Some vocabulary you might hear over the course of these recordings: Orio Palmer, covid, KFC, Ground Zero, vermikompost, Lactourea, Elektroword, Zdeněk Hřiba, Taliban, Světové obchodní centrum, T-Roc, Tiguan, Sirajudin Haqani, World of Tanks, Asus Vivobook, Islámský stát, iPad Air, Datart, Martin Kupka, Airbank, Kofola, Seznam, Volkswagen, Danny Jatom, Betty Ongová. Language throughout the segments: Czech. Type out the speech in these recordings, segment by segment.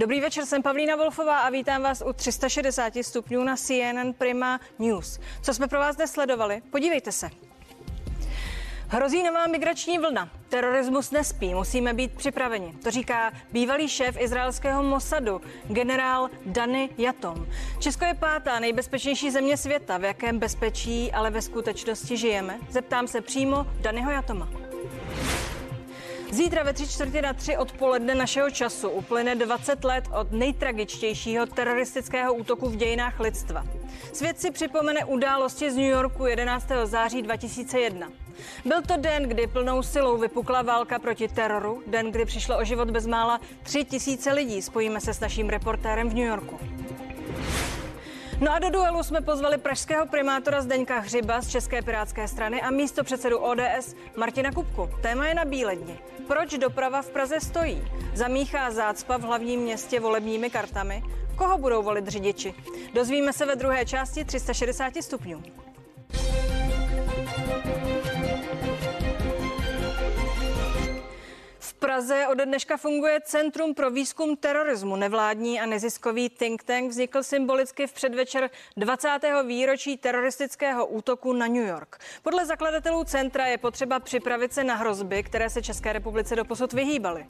Dobrý večer, jsem Pavlína Volfová a vítám vás u 360 stupňů na CNN Prima News. Co jsme pro vás dnes sledovali? Podívejte se. Hrozí nová migrační vlna. Terorismus nespí, musíme být připraveni. To říká bývalý šéf izraelského Mossadu, generál Danny Jatom. Česko je 5. nejbezpečnější země světa. V jakém bezpečí ale ve skutečnosti žijeme? Zeptám se přímo Dannyho Jatoma. Zítra ve 2:45 odpoledne našeho času uplyne 20 let od nejtragičtějšího teroristického útoku v dějinách lidstva. Svět si připomene události z New Yorku 11. září 2001. Byl to den, kdy plnou silou vypukla válka proti teroru, den, kdy přišlo o život bezmála 3 000 lidí. Spojíme se s naším reportérem v New Yorku. No a do duelu jsme pozvali pražského primátora Zdeňka Hřiba z České pirátské strany a místopředsedu ODS Martina Kupku. Téma je na bíledni. Proč doprava v Praze stojí? Zamíchá zácpa v hlavním městě volebními kartami? Koho budou volit řidiči? Dozvíme se ve druhé části 360 stupňů. V Praze ode dneška funguje Centrum pro výzkum terorismu. Nevládní a neziskový think tank vznikl symbolicky v předvečer 20. výročí teroristického útoku na New York. Podle zakladatelů centra je potřeba připravit se na hrozby, které se České republice doposud vyhýbaly.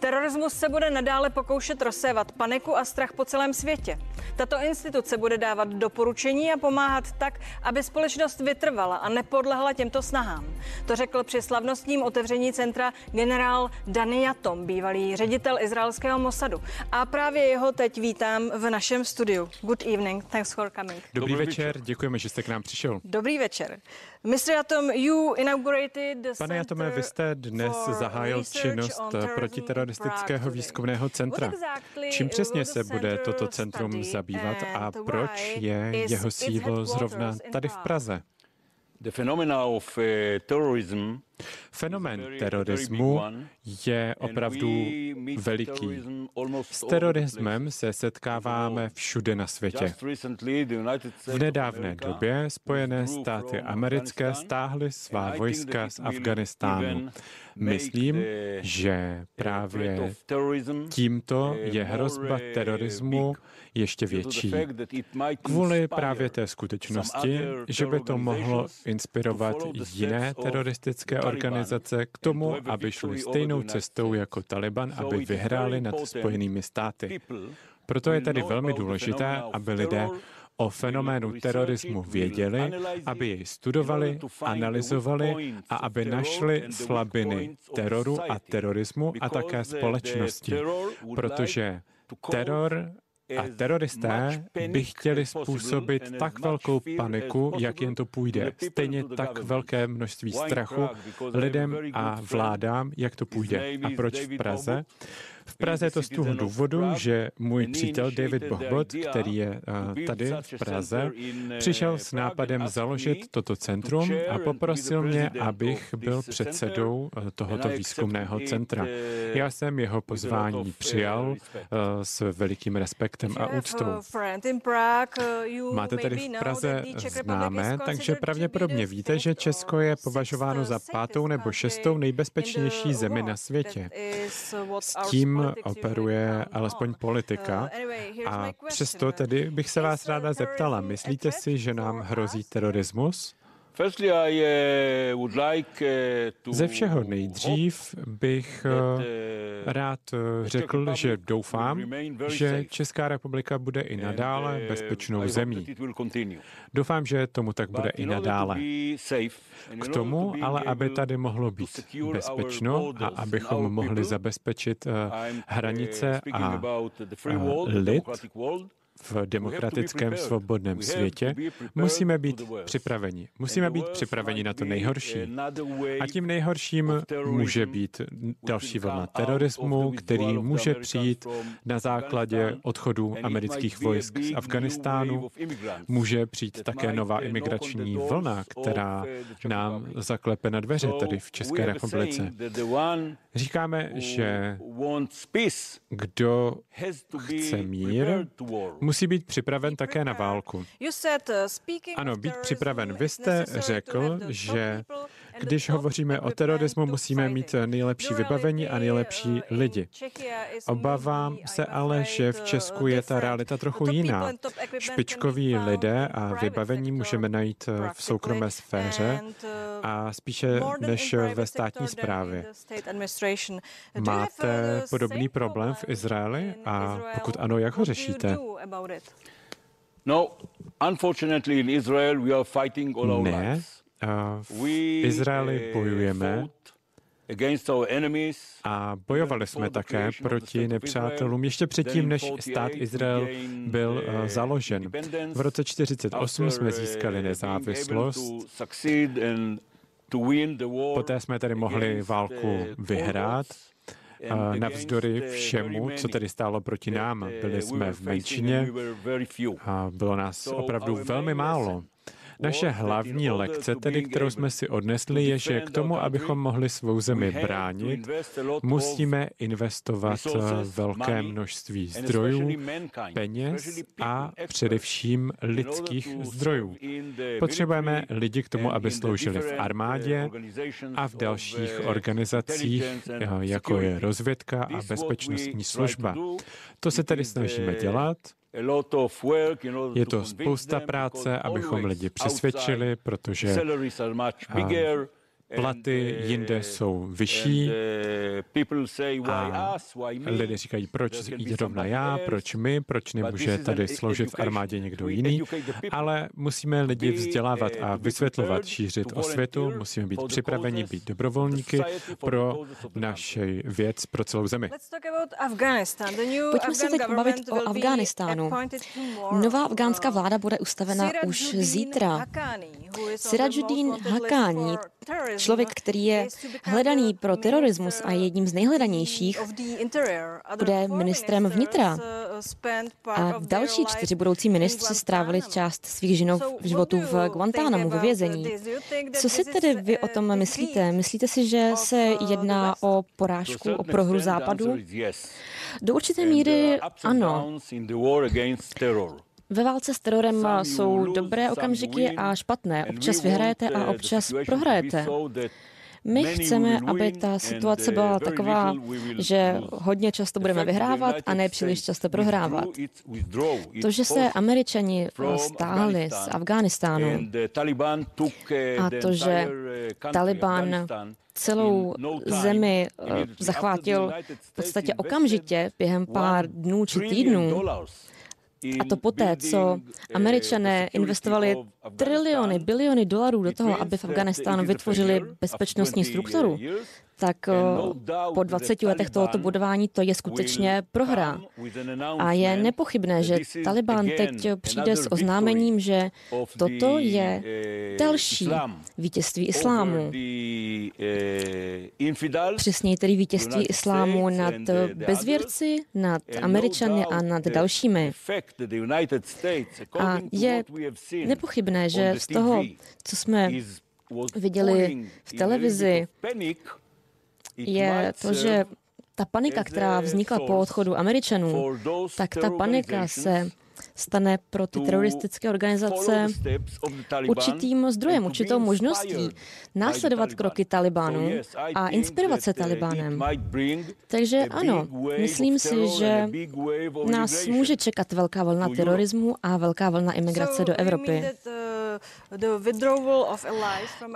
Terorismus se bude nadále pokoušet rozsévat paniku a strach po celém světě. Tato instituce bude dávat doporučení a pomáhat tak, aby společnost vytrvala a nepodlehla těmto snahám. To řekl při slavnostním otevření centra generál Danny Jatom, bývalý ředitel izraelského Mossadu. A právě jeho teď vítám v našem studiu. Good evening, thanks for coming. Dobrý večer, děkujeme, že jste k nám přišel. Dobrý večer. Mr. Jatom, you inaugurated the Pane Jatome, vy jste dnes zahájil činnost protiteroristického výzkumného centra. Čím přesně se bude toto centrum zabývat a proč je jeho sídlo zrovna tady v Praze? Fenomén terorismu je opravdu veliký. S terorismem se setkáváme všude na světě. V nedávné době Spojené státy americké stáhly svá vojska z Afghánistánu. Myslím, že právě tímto je hrozba terorismu ještě větší. Kvůli právě té skutečnosti, že by to mohlo inspirovat jiné teroristické organizace k tomu, aby šly stejnou cestou jako Taliban, aby vyhráli nad Spojenými státy. Proto je tady velmi důležité, aby lidé o fenoménu terorismu věděli, aby jej studovali, analyzovali a aby našli slabiny teroru a terorismu a také společnosti, protože teror a teroristé by chtěli způsobit tak velkou paniku, jak jen to půjde. Stejně tak velké množství strachu lidem a vládám, jak to půjde. A proč v Praze? V Praze je to z toho důvodu, že můj přítel David Bohbot, který je tady v Praze, přišel s nápadem založit toto centrum a poprosil mě, abych byl předsedou tohoto výzkumného centra. Já jsem jeho pozvání přijal s velikým respektem a úctou. Máte tady v Praze známé, takže pravděpodobně víte, že Česko je považováno za 5. nebo 6. nejbezpečnější zemi na světě. S tím operuje alespoň politika. A přesto tedy bych se vás ráda zeptala, myslíte si, že nám hrozí terorismus? Ze všeho nejdřív bych rád řekl, že doufám, že Česká republika bude i nadále bezpečnou zemí. Doufám, že tomu tak bude i nadále. K tomu, ale aby tady mohlo být bezpečno a abychom mohli zabezpečit hranice a lid v demokratickém svobodném světě, musíme být připraveni. Musíme být připraveni na to nejhorší. A tím nejhorším může být další vlna terorismu, který může přijít na základě odchodu amerických vojsk z Afghánistánu. Může přijít také nová imigrační vlna, která nám zaklepe na dveře tady v České republice. Říkáme, že kdo chce mír, musí být připraven také na válku. Ano, být připraven. Vy jste řekl, že Když hovoříme o terorismu, musíme mít nejlepší vybavení a nejlepší lidi. Obávám se ale, že v Česku je ta realita trochu jiná. Špičkoví lidé a vybavení můžeme najít v soukromé sféře a spíše než ve státní správě. Máte podobný problém v Izraeli? A pokud ano, jak ho řešíte? Ne, v Izraeli bojujeme a bojovali jsme také proti nepřátelům ještě předtím, než stát Izrael byl založen. V roce 1948 jsme získali nezávislost. Poté jsme tedy mohli válku vyhrát. Navzdory všemu, co tedy stálo proti nám. Byli jsme v menšině a bylo nás opravdu velmi málo. Naše hlavní lekce, tedy kterou jsme si odnesli, je, že k tomu, abychom mohli svou zemi bránit, musíme investovat velké množství zdrojů, peněz a především lidských zdrojů. Potřebujeme lidi k tomu, aby sloužili v armádě a v dalších organizacích, jako je rozvědka a bezpečnostní služba. To se tedy snažíme dělat. Je to spousta práce, abychom lidi přesvědčili, protože platy jinde jsou vyšší a lidé říkají, proč zrovna já, proč my, proč nemůže tady sloužit v armádě někdo jiný, ale musíme lidi vzdělávat a vysvětlovat, šířit osvětu, musíme být připraveni být dobrovolníky pro naši věc, pro celou zemi. Pojďme se teď bavit o Afghánistánu. Nová afgánská vláda bude ustavena už zítra. Sirajudin Haqani, člověk, který je hledaný pro terorismus a jedním z nejhledanějších, bude ministrem vnitra. A další 4 budoucí ministři strávili část svých životů v Guantánamu, ve vězení. Co si tedy vy o tom myslíte? Myslíte si, že se jedná o porážku, o prohru Západu? Do určité míry ano. Ve válce s terorem jsou dobré okamžiky a špatné. Občas vyhrajete a občas prohrajete. My chceme, aby ta situace byla taková, že hodně často budeme vyhrávat a ne příliš často prohrávat. To, že se Američani stáhli z Afghánistánu a to, že Taliban celou zemi zachvátil v podstatě okamžitě během pár dnů či týdnů, a to poté, co Američané investovali triliony, biliony dolarů do toho, aby v Afghánistánu vytvořili bezpečnostní strukturu, tak po 20 letech tohoto budování to je skutečně prohra. A je nepochybné, že Taliban teď přijde s oznámením, že toto je další vítězství islámu. Přesněji tedy vítězství islámu nad bezvěrci, nad Američany a nad dalšími. A je nepochybné, že z toho, co jsme viděli v televizi, je to, že ta panika, která vznikla po odchodu Američanů, tak ta panika se stane pro ty teroristické organizace určitým zdrojem, určitou možností následovat kroky Talibánu a inspirovat se Talibánem. Takže ano, myslím si, že nás může čekat velká vlna terorismu a velká vlna imigrace do Evropy.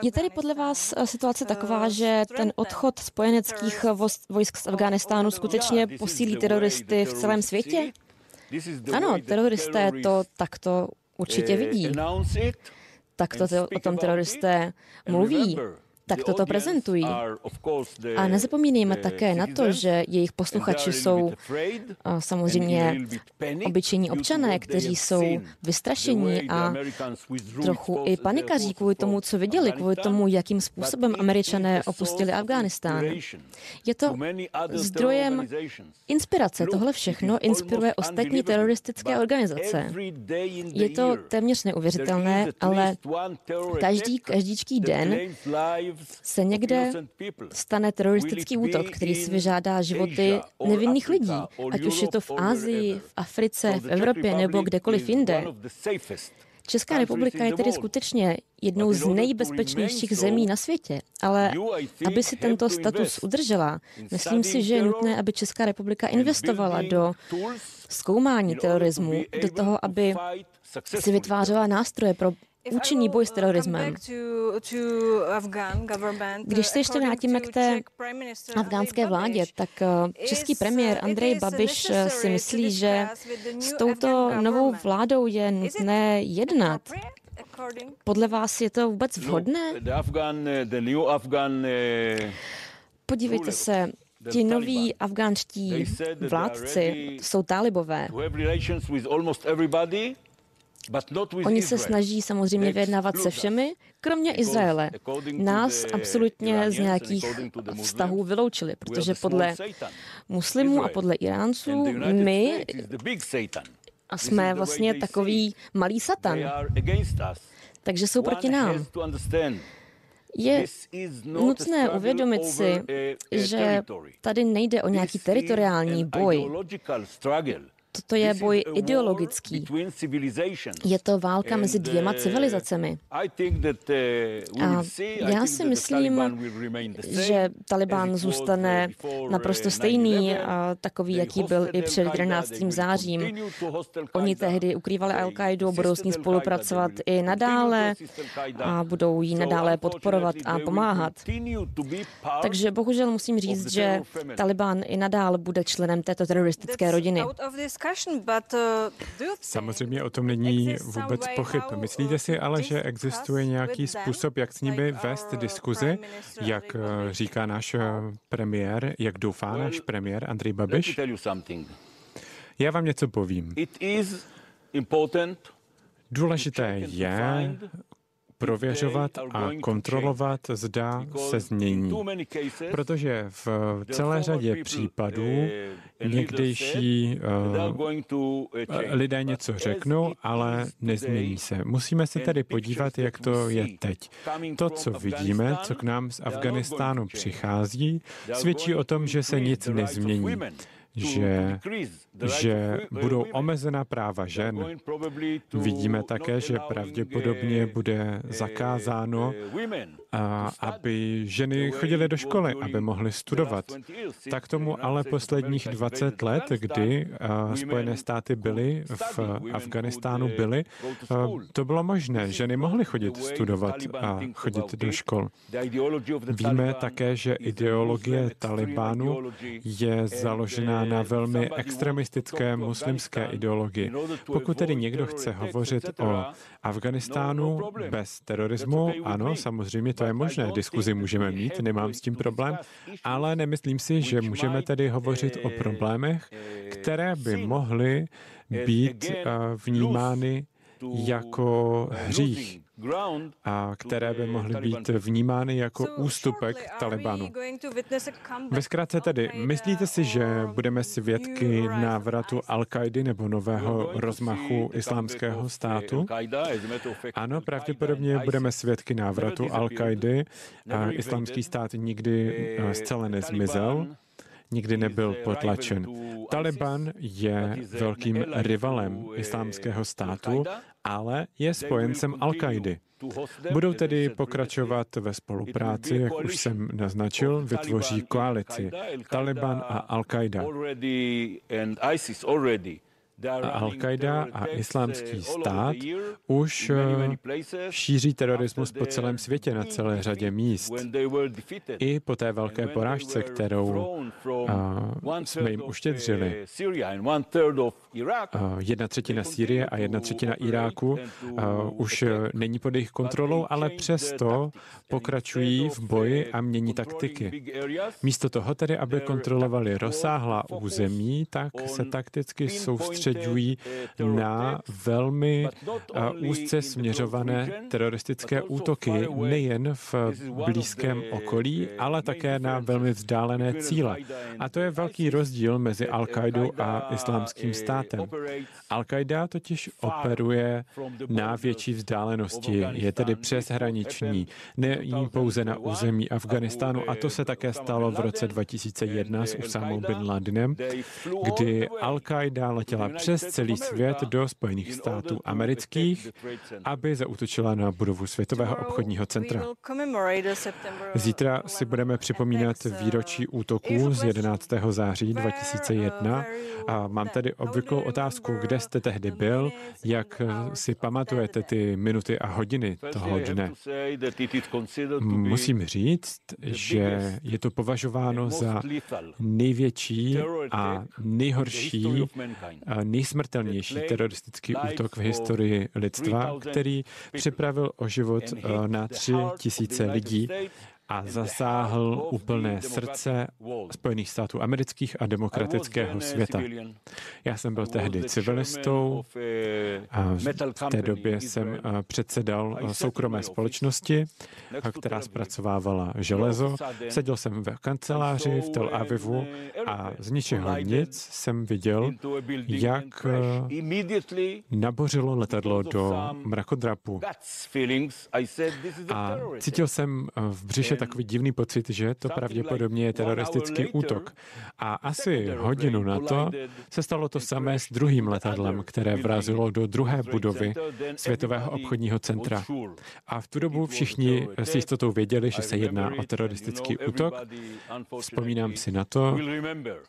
Je tedy podle vás situace taková, že ten odchod spojeneckých vojsk z Afghánistánu skutečně posílí teroristy v celém světě? Ano, teroristé to takto určitě vidí. Takto o tom teroristé mluví. Takto to prezentují. A nezapomínejme také na to, že jejich posluchači jsou samozřejmě obyčejní občané, kteří jsou vystrašení a trochu i panikaří kvůli tomu, co viděli, kvůli tomu, jakým způsobem Američané opustili Afghánistán. Je to zdrojem inspirace. Tohle všechno inspiruje ostatní teroristické organizace. Je to téměř neuvěřitelné, ale každý den se někde stane teroristický útok, který si vyžádá životy nevinných lidí, ať už je to v Asii, v Africe, v Evropě nebo kdekoliv jinde. Česká republika je tedy skutečně jednou z nejbezpečnějších zemí na světě, ale aby si tento status udržela, myslím si, že je nutné, aby Česká republika investovala do zkoumání terorismu, do toho, aby si vytvářela nástroje pro účinný boj s terorismem. Když se ještě vrátíme k té afghánské vládě, tak český premiér Andrej Babiš si myslí, že s touto novou vládou je nutné jednat. Podle vás je to vůbec vhodné? Podívejte se, ti noví afgánští vládci jsou talibové. Oni se snaží samozřejmě vyjednávat se všemi, kromě Izraele. Nás absolutně z nějakých vztahů vyloučili, protože podle muslimů a podle Iránců my jsme vlastně takový malý satan. Takže jsou proti nám. Je nutné uvědomit si, že tady nejde o nějaký teritoriální boj. Toto je boj ideologický. Je to válka mezi dvěma civilizacemi. A já si myslím, že Taliban zůstane naprosto stejný, takový, jaký byl i před 11. zářím. Oni tehdy ukrývali Al-Qaidu, budou s ní spolupracovat i nadále a budou ji nadále podporovat a pomáhat. Takže bohužel musím říct, že Taliban i nadál bude členem této teroristické rodiny. Samozřejmě o tom není vůbec pochyb. Myslíte si ale, že existuje nějaký způsob, jak s nimi vést diskuzi, jak říká náš premiér, jak doufá náš premiér Andrej Babiš? Já vám něco povím. Důležité je prověřovat a kontrolovat, zda se změní. Protože v celé řadě případů někdejší lidé něco řeknou, ale nezmění se. Musíme se tedy podívat, jak to je teď. To, co vidíme, co k nám z Afghánistánu přichází, svědčí o tom, že se nic nezmění. Že budou omezena práva žen. Vidíme také, že pravděpodobně bude zakázáno, aby ženy chodily do školy, aby mohly studovat. Tak tomu ale posledních 20 let, kdy Spojené státy byly v Afghánistánu, to bylo možné. Ženy mohly chodit studovat a chodit do škol. Víme také, že ideologie Talibánu je založená na velmi extremistické muslimské ideologii. Pokud tedy někdo chce hovořit o Afghánistánu bez terorismu, ano, samozřejmě to je možné, diskuzi můžeme mít, nemám s tím problém, ale nemyslím si, že můžeme tedy hovořit o problémech, které by mohly být vnímány jako hřích a které by mohly být vnímány jako ústupek Talibanu. Ve zkratce tedy, myslíte si, že budeme svědky návratu Al-Qaidy nebo nového rozmachu Islámského státu? Ano, pravděpodobně budeme svědky návratu Al-Qaidy. Islámský stát nikdy zcela nezmizel, nikdy nebyl potlačen. Taliban je velkým rivalem Islámského státu, ale je spojencem Al-Qaidy. Budou tedy pokračovat ve spolupráci, jak už jsem naznačil, vytvoří koalici Taliban a Al-Qaida. Al-Qaida a Islámský stát už šíří terorismus po celém světě na celé řadě míst. I po té velké porážce, kterou jsme jim uštědřili. 1/3 Sýrie a 1/3 Iráku už není pod jejich kontrolou, ale přesto pokračují v boji a mění taktiky. Místo toho tedy, aby kontrolovali rozsáhlá území, tak se takticky soustředí na velmi úzce směřované teroristické útoky nejen v blízkém okolí, ale také na velmi vzdálené cíle. A to je velký rozdíl mezi Al-Qaidou a Islámským státem. Al-Qaida totiž operuje na větší vzdálenosti, je tedy přeshraniční, není pouze na území Afghánistánu, a to se také stalo v roce 2001 s Osamou bin Ladenem, kdy Al-Qaida letěla přes celý svět do Spojených států amerických, aby zaútočila na budovu Světového obchodního centra. Zítra si budeme připomínat výročí útoků z 11. září 2001 a mám tady obvyklou otázku, kde jste tehdy byl, jak si pamatujete ty minuty a hodiny toho dne. Musím říct, že je to považováno za největší a nejhorší, nejsmrtelnější teroristický útok v historii lidstva, který připravil o život na 3 000 lidí a zasáhl úplné srdce Spojených států amerických a demokratického světa. Já jsem byl tehdy civilistou a v té době jsem předsedal soukromé společnosti, která zpracovávala železo. Seděl jsem ve kanceláři v Tel Avivu a z ničeho nic jsem viděl, jak nabořilo letadlo do mrakodrapu. A cítil jsem v břiše takový divný pocit, že to pravděpodobně je teroristický útok. A asi hodinu na to se stalo to samé s druhým letadlem, které vrazilo do druhé budovy Světového obchodního centra. A v tu dobu všichni s jistotou věděli, že se jedná o teroristický útok. Vzpomínám si na to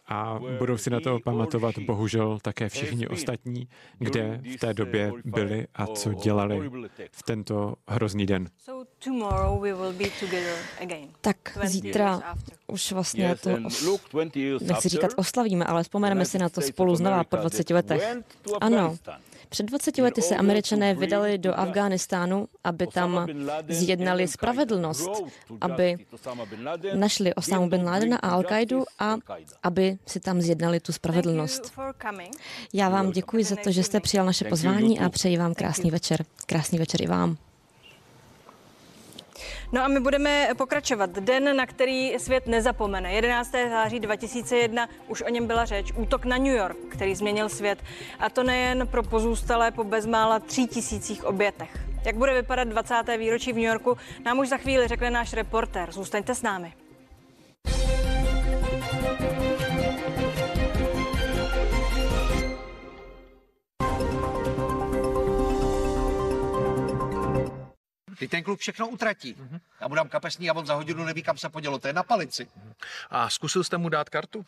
a budou si na to pamatovat bohužel také všichni ostatní, kde v té době byli a co dělali v tento hrozný den. Tak zítra už vlastně to, nechci říkat oslavíme, ale vzpomeneme si na to spolu znova po 20 letech. Ano, před 20 lety se Američané vydali do Afghánistánu, aby tam zjednali spravedlnost, aby našli Osamu Bin Ladena a Al-Qaidu a aby si tam zjednali tu spravedlnost. Já vám děkuji za to, že jste přijal naše pozvání a přeji vám krásný večer. Krásný večer i vám. No a my budeme pokračovat. Den, na který svět nezapomene. 11. září 2001, už o něm byla řeč, útok na New York, který změnil svět. A to nejen pro pozůstalé po bezmála 3 000 obětech. Jak bude vypadat 20. výročí v New Yorku, nám už za chvíli řekne náš reportér. Zůstaňte s námi. Ty ten klub všechno utratí. Já mu dám kapesní a on za hodinu neví, kam se podělo. To je na palici. A zkusil jste mu dát kartu?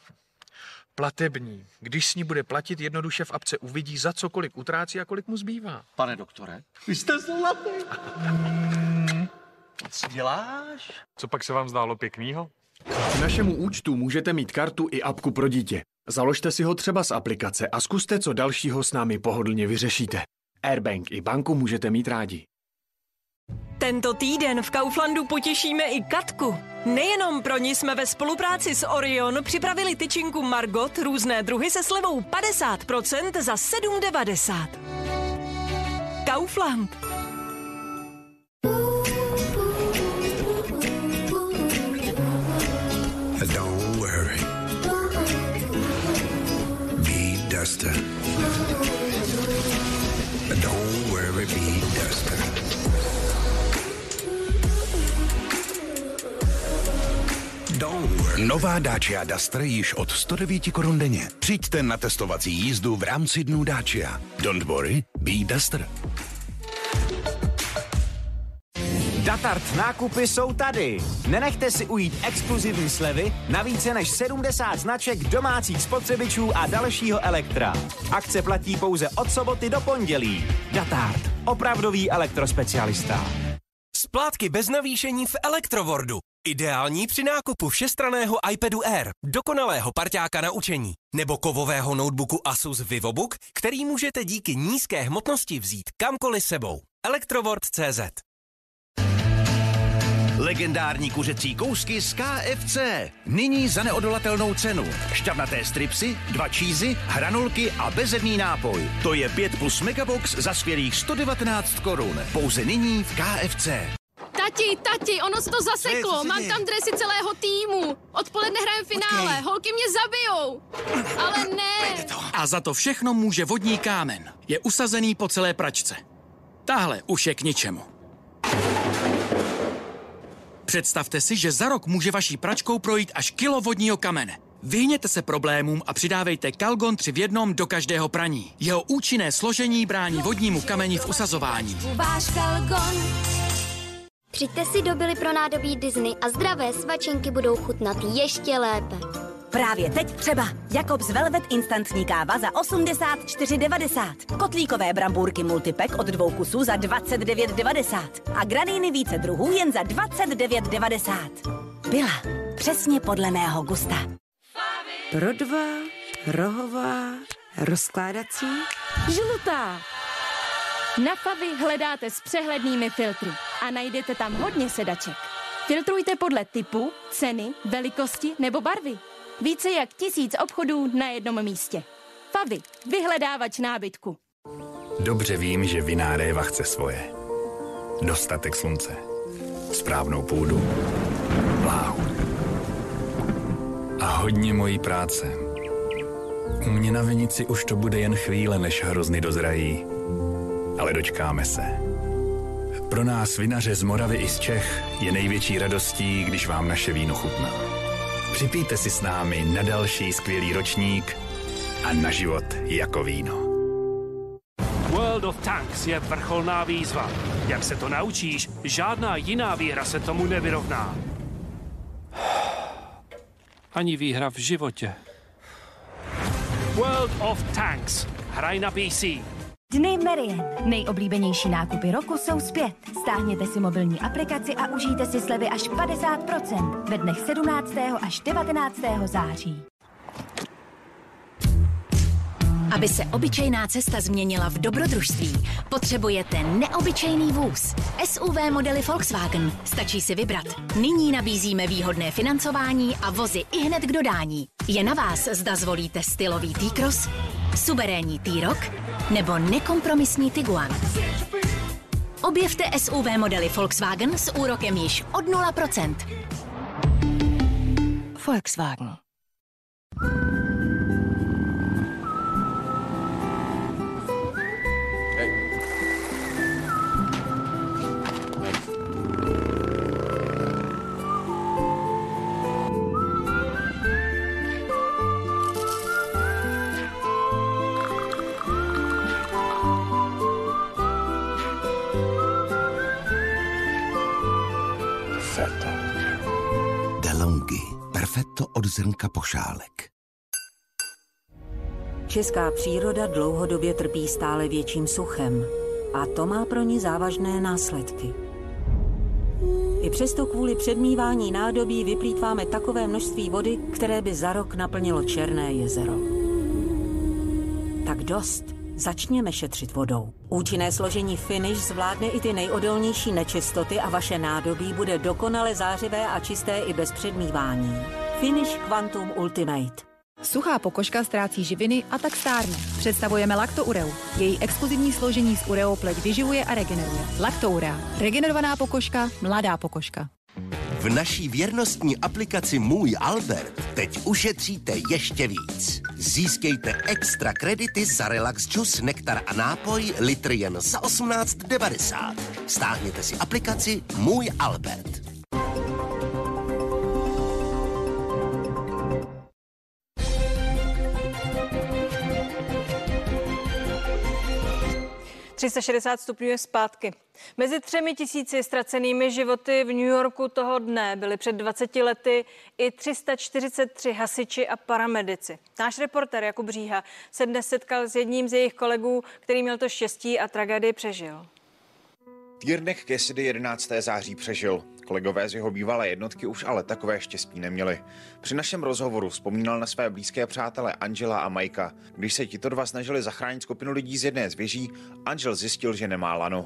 Platební. Když s ní bude platit, jednoduše v apce uvidí, za co kolik utrácí a kolik mu zbývá. Pane doktore, vy jste zlatý. Co děláš? Co pak se vám zdálo pěknýho? K našemu účtu můžete mít kartu i apku pro dítě. Založte si ho třeba z aplikace a zkuste, co dalšího s námi pohodlně vyřešíte. Airbank i banku můžete mít rádi. Tento týden v Kauflandu potěšíme i Katku. Nejenom pro ní jsme ve spolupráci s Orion připravili tyčinku Margot různé druhy se slevou 50% za 7,90. Kaufland. Don't worry. Be Duster. Don't worry, be Duster. Nová Dacia Duster již od 109 korun denně. Přijďte na testovací jízdu v rámci dnů Dacia. Don't worry, be Duster. Datard nákupy jsou tady. Nenechte si ujít exkluzivní slevy na více než 70 značek domácích spotřebičů a dalšího elektra. Akce platí pouze od soboty do pondělí. Datard, opravdový elektrospecialista. Splátky bez navýšení v Elektrowordu. Ideální při nákupu všestranného iPadu Air, dokonalého parťáka na učení, nebo kovového notebooku Asus Vivobook, který můžete díky nízké hmotnosti vzít kamkoliv sebou. Elektroword.cz. Legendární kuřecí kousky z KFC. Nyní za neodolatelnou cenu. Šťavnaté stripsy, 2 čízy, hranolky a bezedný nápoj. To je 5+ Megabox za skvělých 119 korun. Pouze nyní v KFC. Tati, ono se to zaseklo. Mám tam dresy celého týmu. Odpoledne hrajeme finále. Počkej. Holky mě zabijou. Ale ne. A za to všechno může vodní kámen. Je usazený po celé pračce. Tahle už je k ničemu. Představte si, že za rok může vaší pračkou projít až kilo vodního kamene. Vyhněte se problémům a přidávejte Kalgon 3 v 1 do každého praní. Jeho účinné složení brání vodnímu kameni v usazování. Přijďte si do Byly pro nádobí Disney a zdravé svačinky budou chutnat ještě lépe. Právě teď třeba Jakobs Velvet instantní káva za 84,90. Kotlíkové brambůrky multipack od 2 kusů za 29,90. A granýny více druhů jen za 29,90. Byla přesně podle mého gusta. Rodová, rohová, rozkládací, žlutá. Na Favy hledáte s přehlednými filtry a najdete tam hodně sedaček. Filtrujte podle typu, ceny, velikosti nebo barvy. Více jak 1000 obchodů na jednom místě. Favy, vyhledávač nábytku. Dobře vím, že Vináréva chce svoje. Dostatek slunce, správnou půdu, vláhu a hodně mojí práce. U mě na vinici už to bude jen chvíle, než hrozny dozrají. Ale dočkáme se. Pro nás vinaře z Moravy i z Čech je největší radostí, když vám naše víno chutná. Připijte si s námi na další skvělý ročník a na život jako víno. World of Tanks je vrcholná výzva. Jak se to naučíš, žádná jiná výhra se tomu nevyrovná. Ani výhra v životě. World of Tanks. Hraj na PC. Dny Merian. Nejoblíbenější nákupy roku jsou zpět. Stáhněte si mobilní aplikaci a užijte si slevy až 50% ve dnech 17. až 19. září. Aby se obyčejná cesta změnila v dobrodružství, potřebujete neobyčejný vůz. SUV modely Volkswagen. Stačí si vybrat. Nyní nabízíme výhodné financování a vozy ihned k dodání. Je na vás, zda zvolíte stylový T-Cross, suverénní T-Roc nebo nekompromisní Tiguan. Objevte SUV modely Volkswagen s úrokem již od 0%. Volkswagen. Perfetto od zrnka pošálek. Česká příroda dlouhodobě trpí stále větším suchem a to má pro ní závažné následky. I přesto kvůli předmívání nádobí vyplýtváme takové množství vody, které by za rok naplnilo Černé jezero. Tak dost, začněme šetřit vodou. Účinné složení Finish zvládne i ty nejodolnější nečistoty a vaše nádobí bude dokonale zářivé a čisté i bez předmívání. Finish Quantum Ultimate. Suchá pokožka ztrácí živiny a tak stárne. Představujeme Lactoureu. Její exkluzivní složení z ureo pleť vyživuje a regeneruje. Lactourea. Regenerovaná pokožka, mladá pokožka. V naší věrnostní aplikaci Můj Albert teď ušetříte ještě víc. Získejte extra kredity za Relax Juice, nektar a nápoj, litr jen za 18,90. Stáhněte si aplikaci Můj Albert. ...360 stupňů je zpátky. Mezi 3 000 ztracenými životy v New Yorku toho dne byly před 20 lety i 343 hasiči a paramedici. Náš reportér Jakub Říha se dnes setkal s jedním z jejich kolegů, který měl to štěstí a tragédii přežil. Týrnek Cassidy 11. září přežil. Kolegové z jeho bývalé jednotky už ale takové štěstí neměli. Při našem rozhovoru vzpomínal na své blízké přátele Angela a Mikea. Když se tito dva snažili zachránit skupinu lidí z jedné z věží, Angel zjistil, že nemá lano.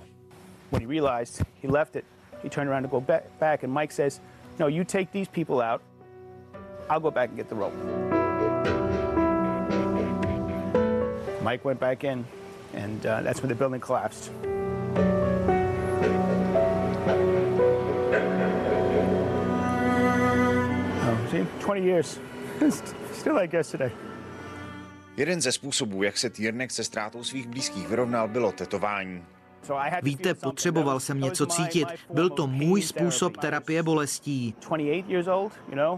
Mike went back in and that's when the building collapsed. Jeden ze způsobů, jak se Tierney se ztrátou svých blízkých vyrovnal, bylo tetování. Víte, potřeboval jsem něco cítit. Byl to můj způsob terapie bolestí.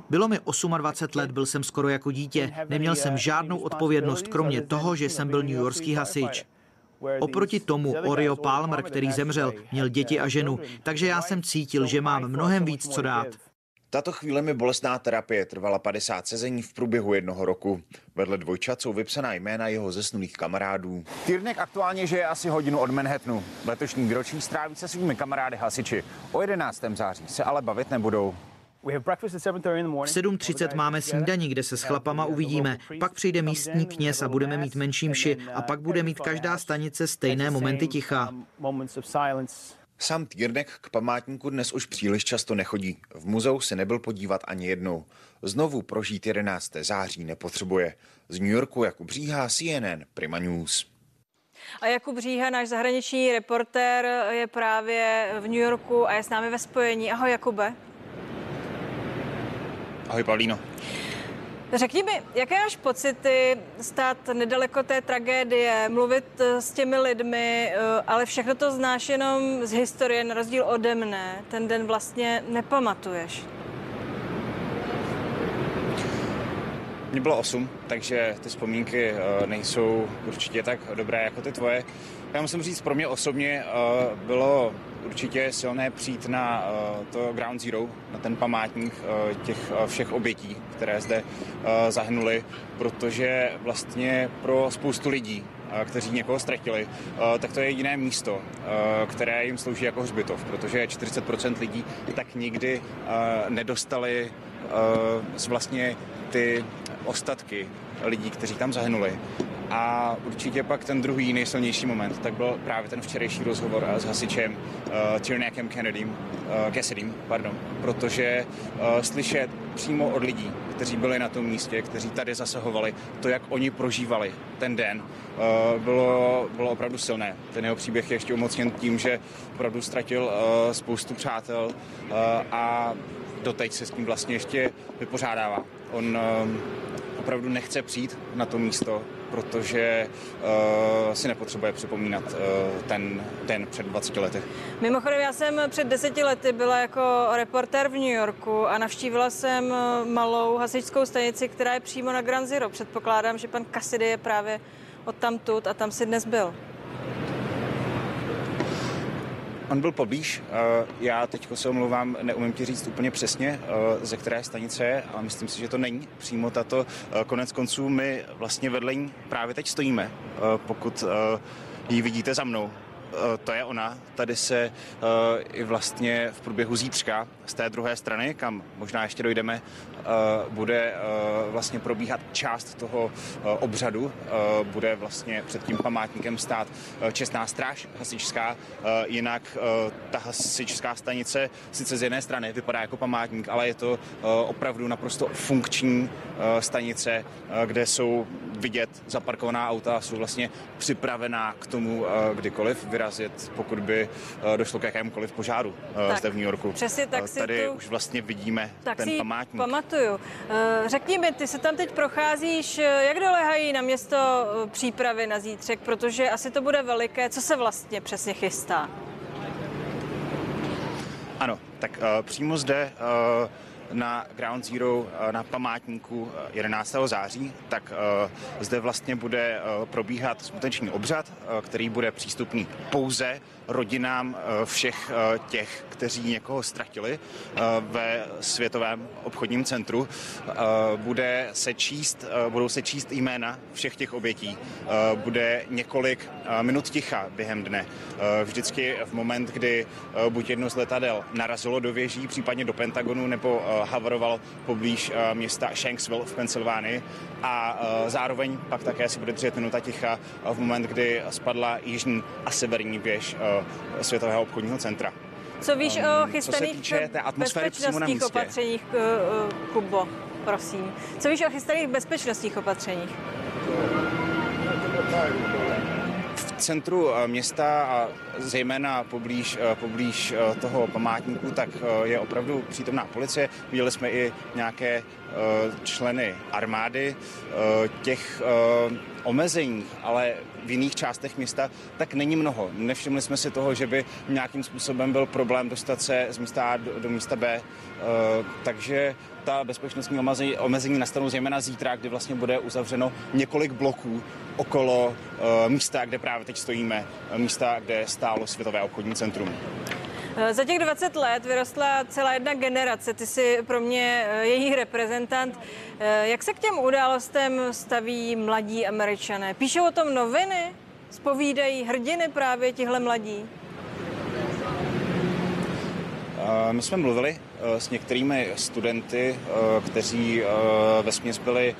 Bylo mi 28 let, byl jsem skoro jako dítě. Neměl jsem žádnou odpovědnost, kromě toho, že jsem byl newyorský hasič. Oproti tomu Orio Palmer, který zemřel, měl děti a ženu, takže já jsem cítil, že mám mnohem víc co dát. Tato chvílemi bolestná terapie trvala 50 sezení v průběhu jednoho roku. Vedle dvojčat jsou vypsaná jména jeho zesnulých kamarádů. Tierney aktuálně žije asi hodinu od Manhattanu. Letošní výročí stráví se svými kamarády hasiči. O 11. září se ale bavit nebudou. V 7:30 máme snídani, kde se s chlapama uvidíme. Pak přijde místní kněz a budeme mít menší mši a pak bude mít každá stanice stejné momenty ticha. Sam Tierney k památníku dnes už příliš často nechodí. V muzeu se nebyl podívat ani jednou. Znovu prožít 11. září nepotřebuje. Z New Yorku Jakub Říha, CNN Prima News. A Jakub Říha, náš zahraniční reportér, je právě v New Yorku a je s námi ve spojení. Ahoj, Jakube. Ahoj, Pavlíno. Řekni mi, jaké máš pocity stát nedaleko té tragédie, mluvit s těmi lidmi, ale všechno to znáš jenom z historie, na rozdíl ode mne. Ten den vlastně nepamatuješ. Mně bylo 8, takže ty vzpomínky nejsou určitě tak dobré jako ty tvoje. Já musím říct, pro mě osobně bylo určitě silné přijít na to Ground Zero, na ten památník těch všech obětí, které zde zahynuly, protože vlastně pro spoustu lidí, kteří někoho ztratili, tak to je jediné místo, které jim slouží jako hřbitov, protože 40% lidí tak nikdy nedostali vlastně ty ostatky lidí, kteří tam zahynuli. A určitě pak ten druhý nejsilnější moment, tak byl právě ten včerejší rozhovor s hasičem Tierneyem Cassidym, protože slyšet přímo od lidí, kteří byli na tom místě, kteří tady zasahovali, to, jak oni prožívali ten den, bylo opravdu silné. Ten jeho příběh je ještě umocněn tím, že opravdu ztratil spoustu přátel a doteď se s tím vlastně ještě vypořádává. On opravdu nechce přijít na to místo, protože si nepotřebuje připomínat ten den před 20 lety. Mimochodem, já jsem před 10 lety byla jako reportér v New Yorku a navštívila jsem malou hasičskou stanici, která je přímo na Ground Zero. Předpokládám, že pan Cassidy je právě odtamtud a tam si dnes byl. On byl poblíž, já teď se omlouvám, neumím ti říct úplně přesně, ze které stanice je, ale myslím si, že to není přímo tato. Konec konců my vlastně vedle ní právě teď stojíme, pokud ji vidíte za mnou. To je ona. Tady se i vlastně v průběhu zítřka z té druhé strany, kam možná ještě dojdeme, bude vlastně probíhat část toho obřadu. Bude vlastně před tím památníkem stát čestná stráž hasičská. Jinak ta hasičská stanice sice z jedné strany vypadá jako památník, ale je to opravdu naprosto funkční stanice, kde jsou vidět zaparkovaná auta, jsou vlastně připravená k tomu kdykoliv vyrazit, pokud by došlo k jakémukoliv požáru tak, zde v New Yorku. Přesně tak si tady tu... už vlastně vidíme tak ten památník. Pamatuju. Řekni mi, ty se tam teď procházíš, jak doléhají na město přípravy na zítřek, protože asi to bude veliké. Co se vlastně přesně chystá? Ano, tak přímo zde na Ground Zero, na památníku 11. září, tak zde vlastně bude probíhat smuteční obřad, který bude přístupný pouze rodinám všech těch, kteří někoho ztratili ve Světovém obchodním centru. Budou se číst jména všech těch obětí. Bude několik minut ticha během dne. Vždycky v moment, kdy buď jedno z letadel narazilo do věží, případně do Pentagonu, nebo havaroval poblíž města Shanksville v Pensylvánii a zároveň pak také se bude držet minuta ticha v moment, kdy spadla jižní a severní věž Světového obchodního centra. Co víš o chystaných bezpečnostních opatřeních, Kubo, prosím? Co víš o chystaných bezpečnostních opatřeních? V centru města a zejména poblíž toho památníku, tak je opravdu přítomná policie. Viděli jsme i nějaké členy armády. Těch omezení, ale v jiných částech města tak není mnoho. Nevšimli jsme si toho, že by nějakým způsobem byl problém dostat se z místa A do místa B, takže ta bezpečnostní omezení nastanou zejména zítra, kdy vlastně bude uzavřeno několik bloků okolo místa, kde právě teď stojíme, místa, kde stálo Světové obchodní centrum. Za těch 20 let vyrostla celá jedna generace, ty jsi pro mě jejich reprezentant. Jak se k těm událostem staví mladí Američané? Píšou o tom noviny? Zpovídají hrdiny právě tihle mladí? My jsme mluvili s některými studenty, kteří vesměs byli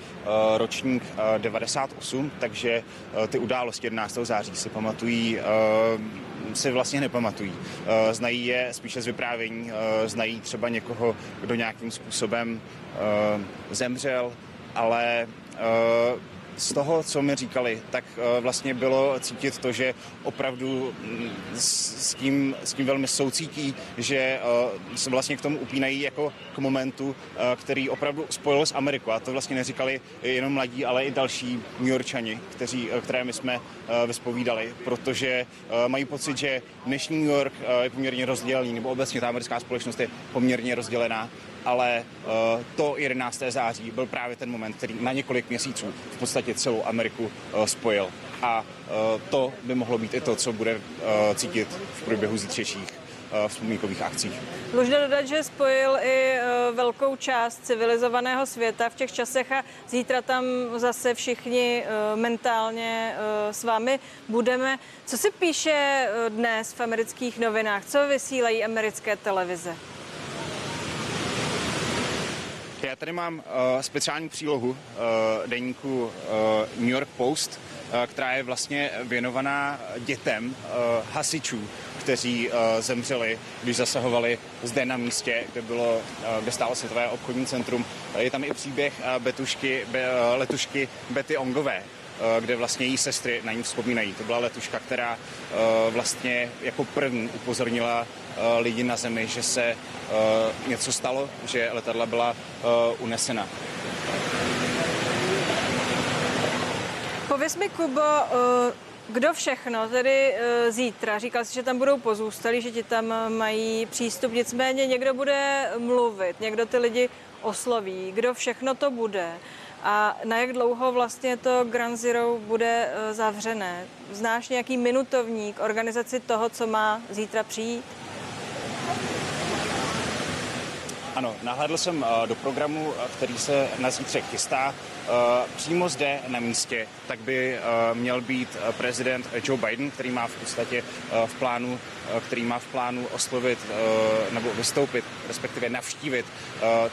ročník 98, takže ty události 11. září si pamatují, si vlastně nepamatují. Znají je spíše z vyprávění, znají třeba někoho, kdo nějakým způsobem zemřel, ale z toho, co mi říkali, tak vlastně bylo cítit to, že opravdu s tím velmi soucítí, že se vlastně k tomu upínají jako k momentu, který opravdu spojil s Amerikou. A to vlastně neříkali jenom mladí, ale i další Newyorčani, které my jsme vyspovídali, protože mají pocit, že dnešní New York je poměrně rozdělený, nebo obecně ta americká společnost je poměrně rozdělená, ale to 11. září byl právě ten moment, který na několik měsíců v podstatě celou Ameriku spojil. A to by mohlo být i to, co bude cítit v průběhu zítřejších vzpomínkových akcí. Dlužno dodat, že spojil i velkou část civilizovaného světa v těch časech a zítra tam zase všichni mentálně s vámi budeme. Co si píše dnes v amerických novinách? Co vysílají americké televize? Já tady mám speciální přílohu deníku New York Post, která je vlastně věnovaná dětem hasičů, kteří zemřeli, když zasahovali zde na místě, kde stálo Světové obchodní centrum. Je tam i příběh letušky Betty Ongové, kde vlastně její sestry na ní vzpomínají. To byla letuška, která vlastně jako první upozornila lidi na zemi, že se něco stalo, že letadla byla unesena. Pověz mi, Kubo, kdo všechno tedy zítra? Říkal jsi, že tam budou pozůstalí, že ti tam mají přístup, nicméně někdo bude mluvit, někdo ty lidi osloví. Kdo všechno to bude? A na jak dlouho vlastně to Ground Zero bude zavřené? Znáš nějaký minutovník organizaci toho, co má zítra přijít? Ano, nahlédl jsem do programu, který se na zítřek chystá. Přímo zde na místě tak by měl být prezident Joe Biden, který má v podstatě v plánu oslovit nebo vystoupit, respektive navštívit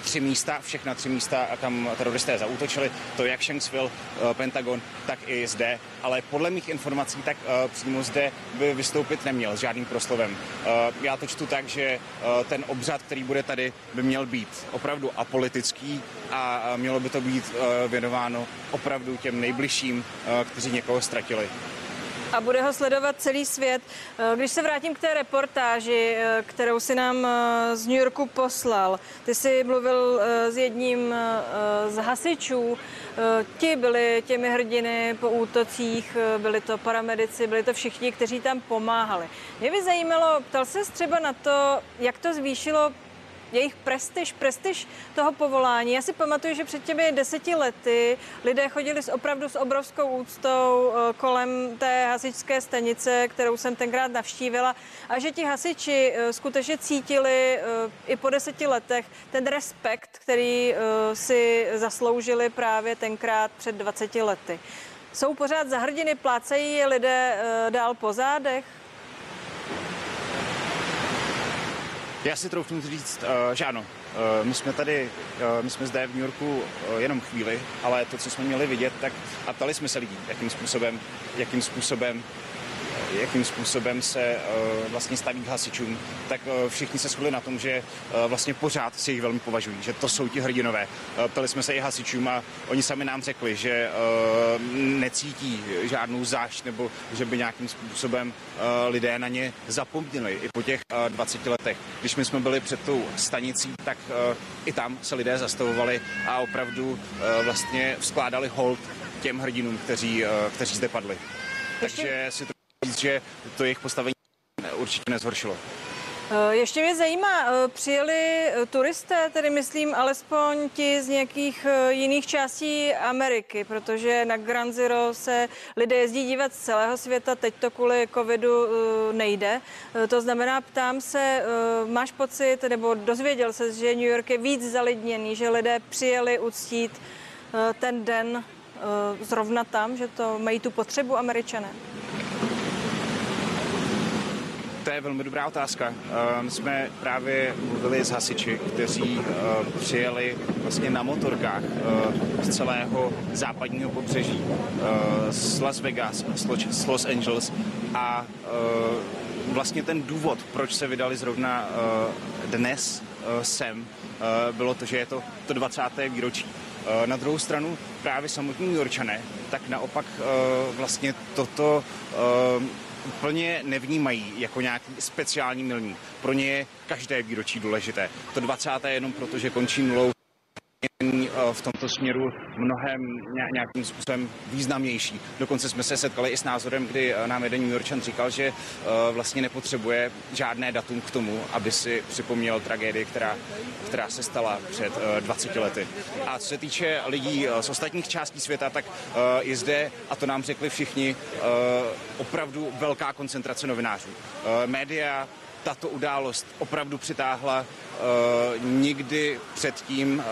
3 místa, všechna 3 místa, kam teroristé zaútočili, to jak Shanksville, Pentagon, tak i zde. Ale podle mých informací tak přímo zde by vystoupit neměl s žádným proslovem. Já to čtu tak, že ten obřad, který bude tady, by měl být opravdu apolitický a mělo by to být věnováno opravdu těm nejbližším, kteří někoho ztratili. A bude ho sledovat celý svět. Když se vrátím k té reportáži, kterou si nám z New Yorku poslal, ty jsi mluvil s jedním z hasičů, ti byli těmi hrdiny po útocích, byli to paramedici, byli to všichni, kteří tam pomáhali. Mě by zajímalo, ptal ses třeba na to, jak to zvýšilo jejich prestiž toho povolání. Já si pamatuju, že před těmi 10 lety lidé chodili opravdu s obrovskou úctou kolem té hasičské stanice, kterou jsem tenkrát navštívila, a že ti hasiči skutečně cítili i po 10 letech ten respekt, který si zasloužili právě tenkrát před 20 lety. Jsou pořád za hrdiny, plácejí je lidé dál po zádech? Já si troufnu říct, že ano. My jsme zde v New Yorku jenom chvíli, ale to, co jsme měli vidět, tak a ptali jsme se lidí, jakým způsobem jakým způsobem se vlastně staví k hasičům, tak všichni se shodli na tom, že vlastně pořád si jich velmi považují, že to jsou ti hrdinové. Ptali jsme se i hasičům a oni sami nám řekli, že necítí žádnou zášť nebo že by nějakým způsobem lidé na ně zapomněli i po těch 20 letech. Když my jsme byli před tou stanicí, tak i tam se lidé zastavovali a opravdu vlastně vzkládali hold těm hrdinům, kteří zde padli. Takže si to říct, že to jejich postavení určitě nezhoršilo. Ještě mě zajímá, přijeli turisté, tedy myslím alespoň ti z nějakých jiných částí Ameriky, protože na Ground Zero se lidé jezdí dívat z celého světa, teď to kvůli covidu nejde. To znamená, ptám se, máš pocit, nebo dozvěděl se, že New York je víc zalidněný, že lidé přijeli uctít ten den zrovna tam, že to mají tu potřebu Američané? To je velmi dobrá otázka. My jsme právě mluvili s hasiči, kteří přijeli vlastně na motorkách z celého západního pobřeží, z Las Vegas, z Los Angeles a vlastně ten důvod, proč se vydali zrovna dnes sem, bylo to, že je to 20. výročí. Na druhou stranu právě samotní New Yorkčané, tak naopak vlastně toto úplně nevnímají jako nějaký speciální milník. Pro ně je každé výročí důležité. To 20. jenom proto, že končí nulou, v tomto směru mnohem nějakým způsobem významnější. Dokonce jsme se setkali i s názorem, kdy nám jeden New Yorkčan říkal, že vlastně nepotřebuje žádné datum k tomu, aby si připomněl tragédii, která se stala před 20 lety. A co se týče lidí z ostatních částí světa, tak je zde, a to nám řekli všichni, opravdu velká koncentrace novinářů. Média tato událost opravdu přitáhla. Nikdy předtím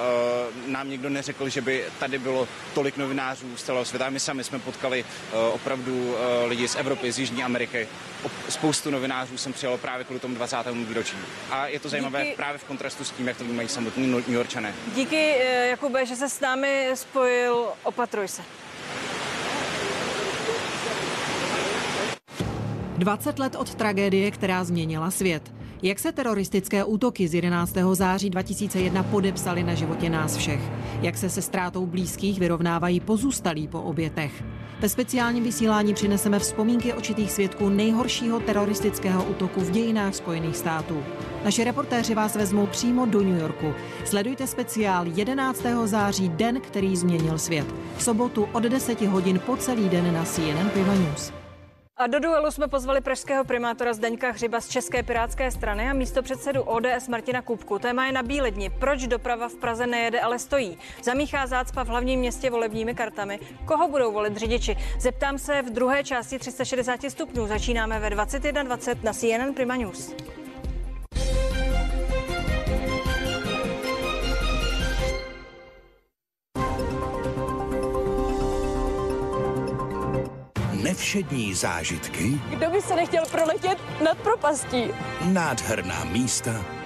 nám nikdo neřekl, že by tady bylo tolik novinářů z celého světa. My sami jsme potkali opravdu lidi z Evropy, z Jižní Ameriky. Spoustu novinářů jsem přijal právě kvůli tomu 20. výročí. A je to zajímavé právě v kontrastu s tím, jak to mají samotní New Yorkčané. Díky, Jakube, že se s námi spojil. Opatruj se. 20 let od tragédie, která změnila svět. Jak se teroristické útoky z 11. září 2001 podepsaly na životě nás všech? Jak se ztrátou blízkých vyrovnávají pozůstalí po obětech? Ve speciálním vysílání přineseme vzpomínky očitých svědků nejhoršího teroristického útoku v dějinách Spojených států. Naši reportéři vás vezmou přímo do New Yorku. Sledujte speciál 11. září, den, který změnil svět. V sobotu od 10 hodin po celý den na CNN Prima News. A do duelu jsme pozvali pražského primátora Zdeňka Hřiba z České pirátské strany a místopředsedu ODS Martina Kupku. Téma je na Bíledni. Proč doprava v Praze nejede, ale stojí? Zamíchá zácpa v hlavním městě volebními kartami. Koho budou volit řidiči? Zeptám se v druhé části 360 stupňů. Začínáme ve 21:20 na CNN Prima News. Všední zážitky. Kdo by se nechtěl proletět nad propastí? Nádherná místa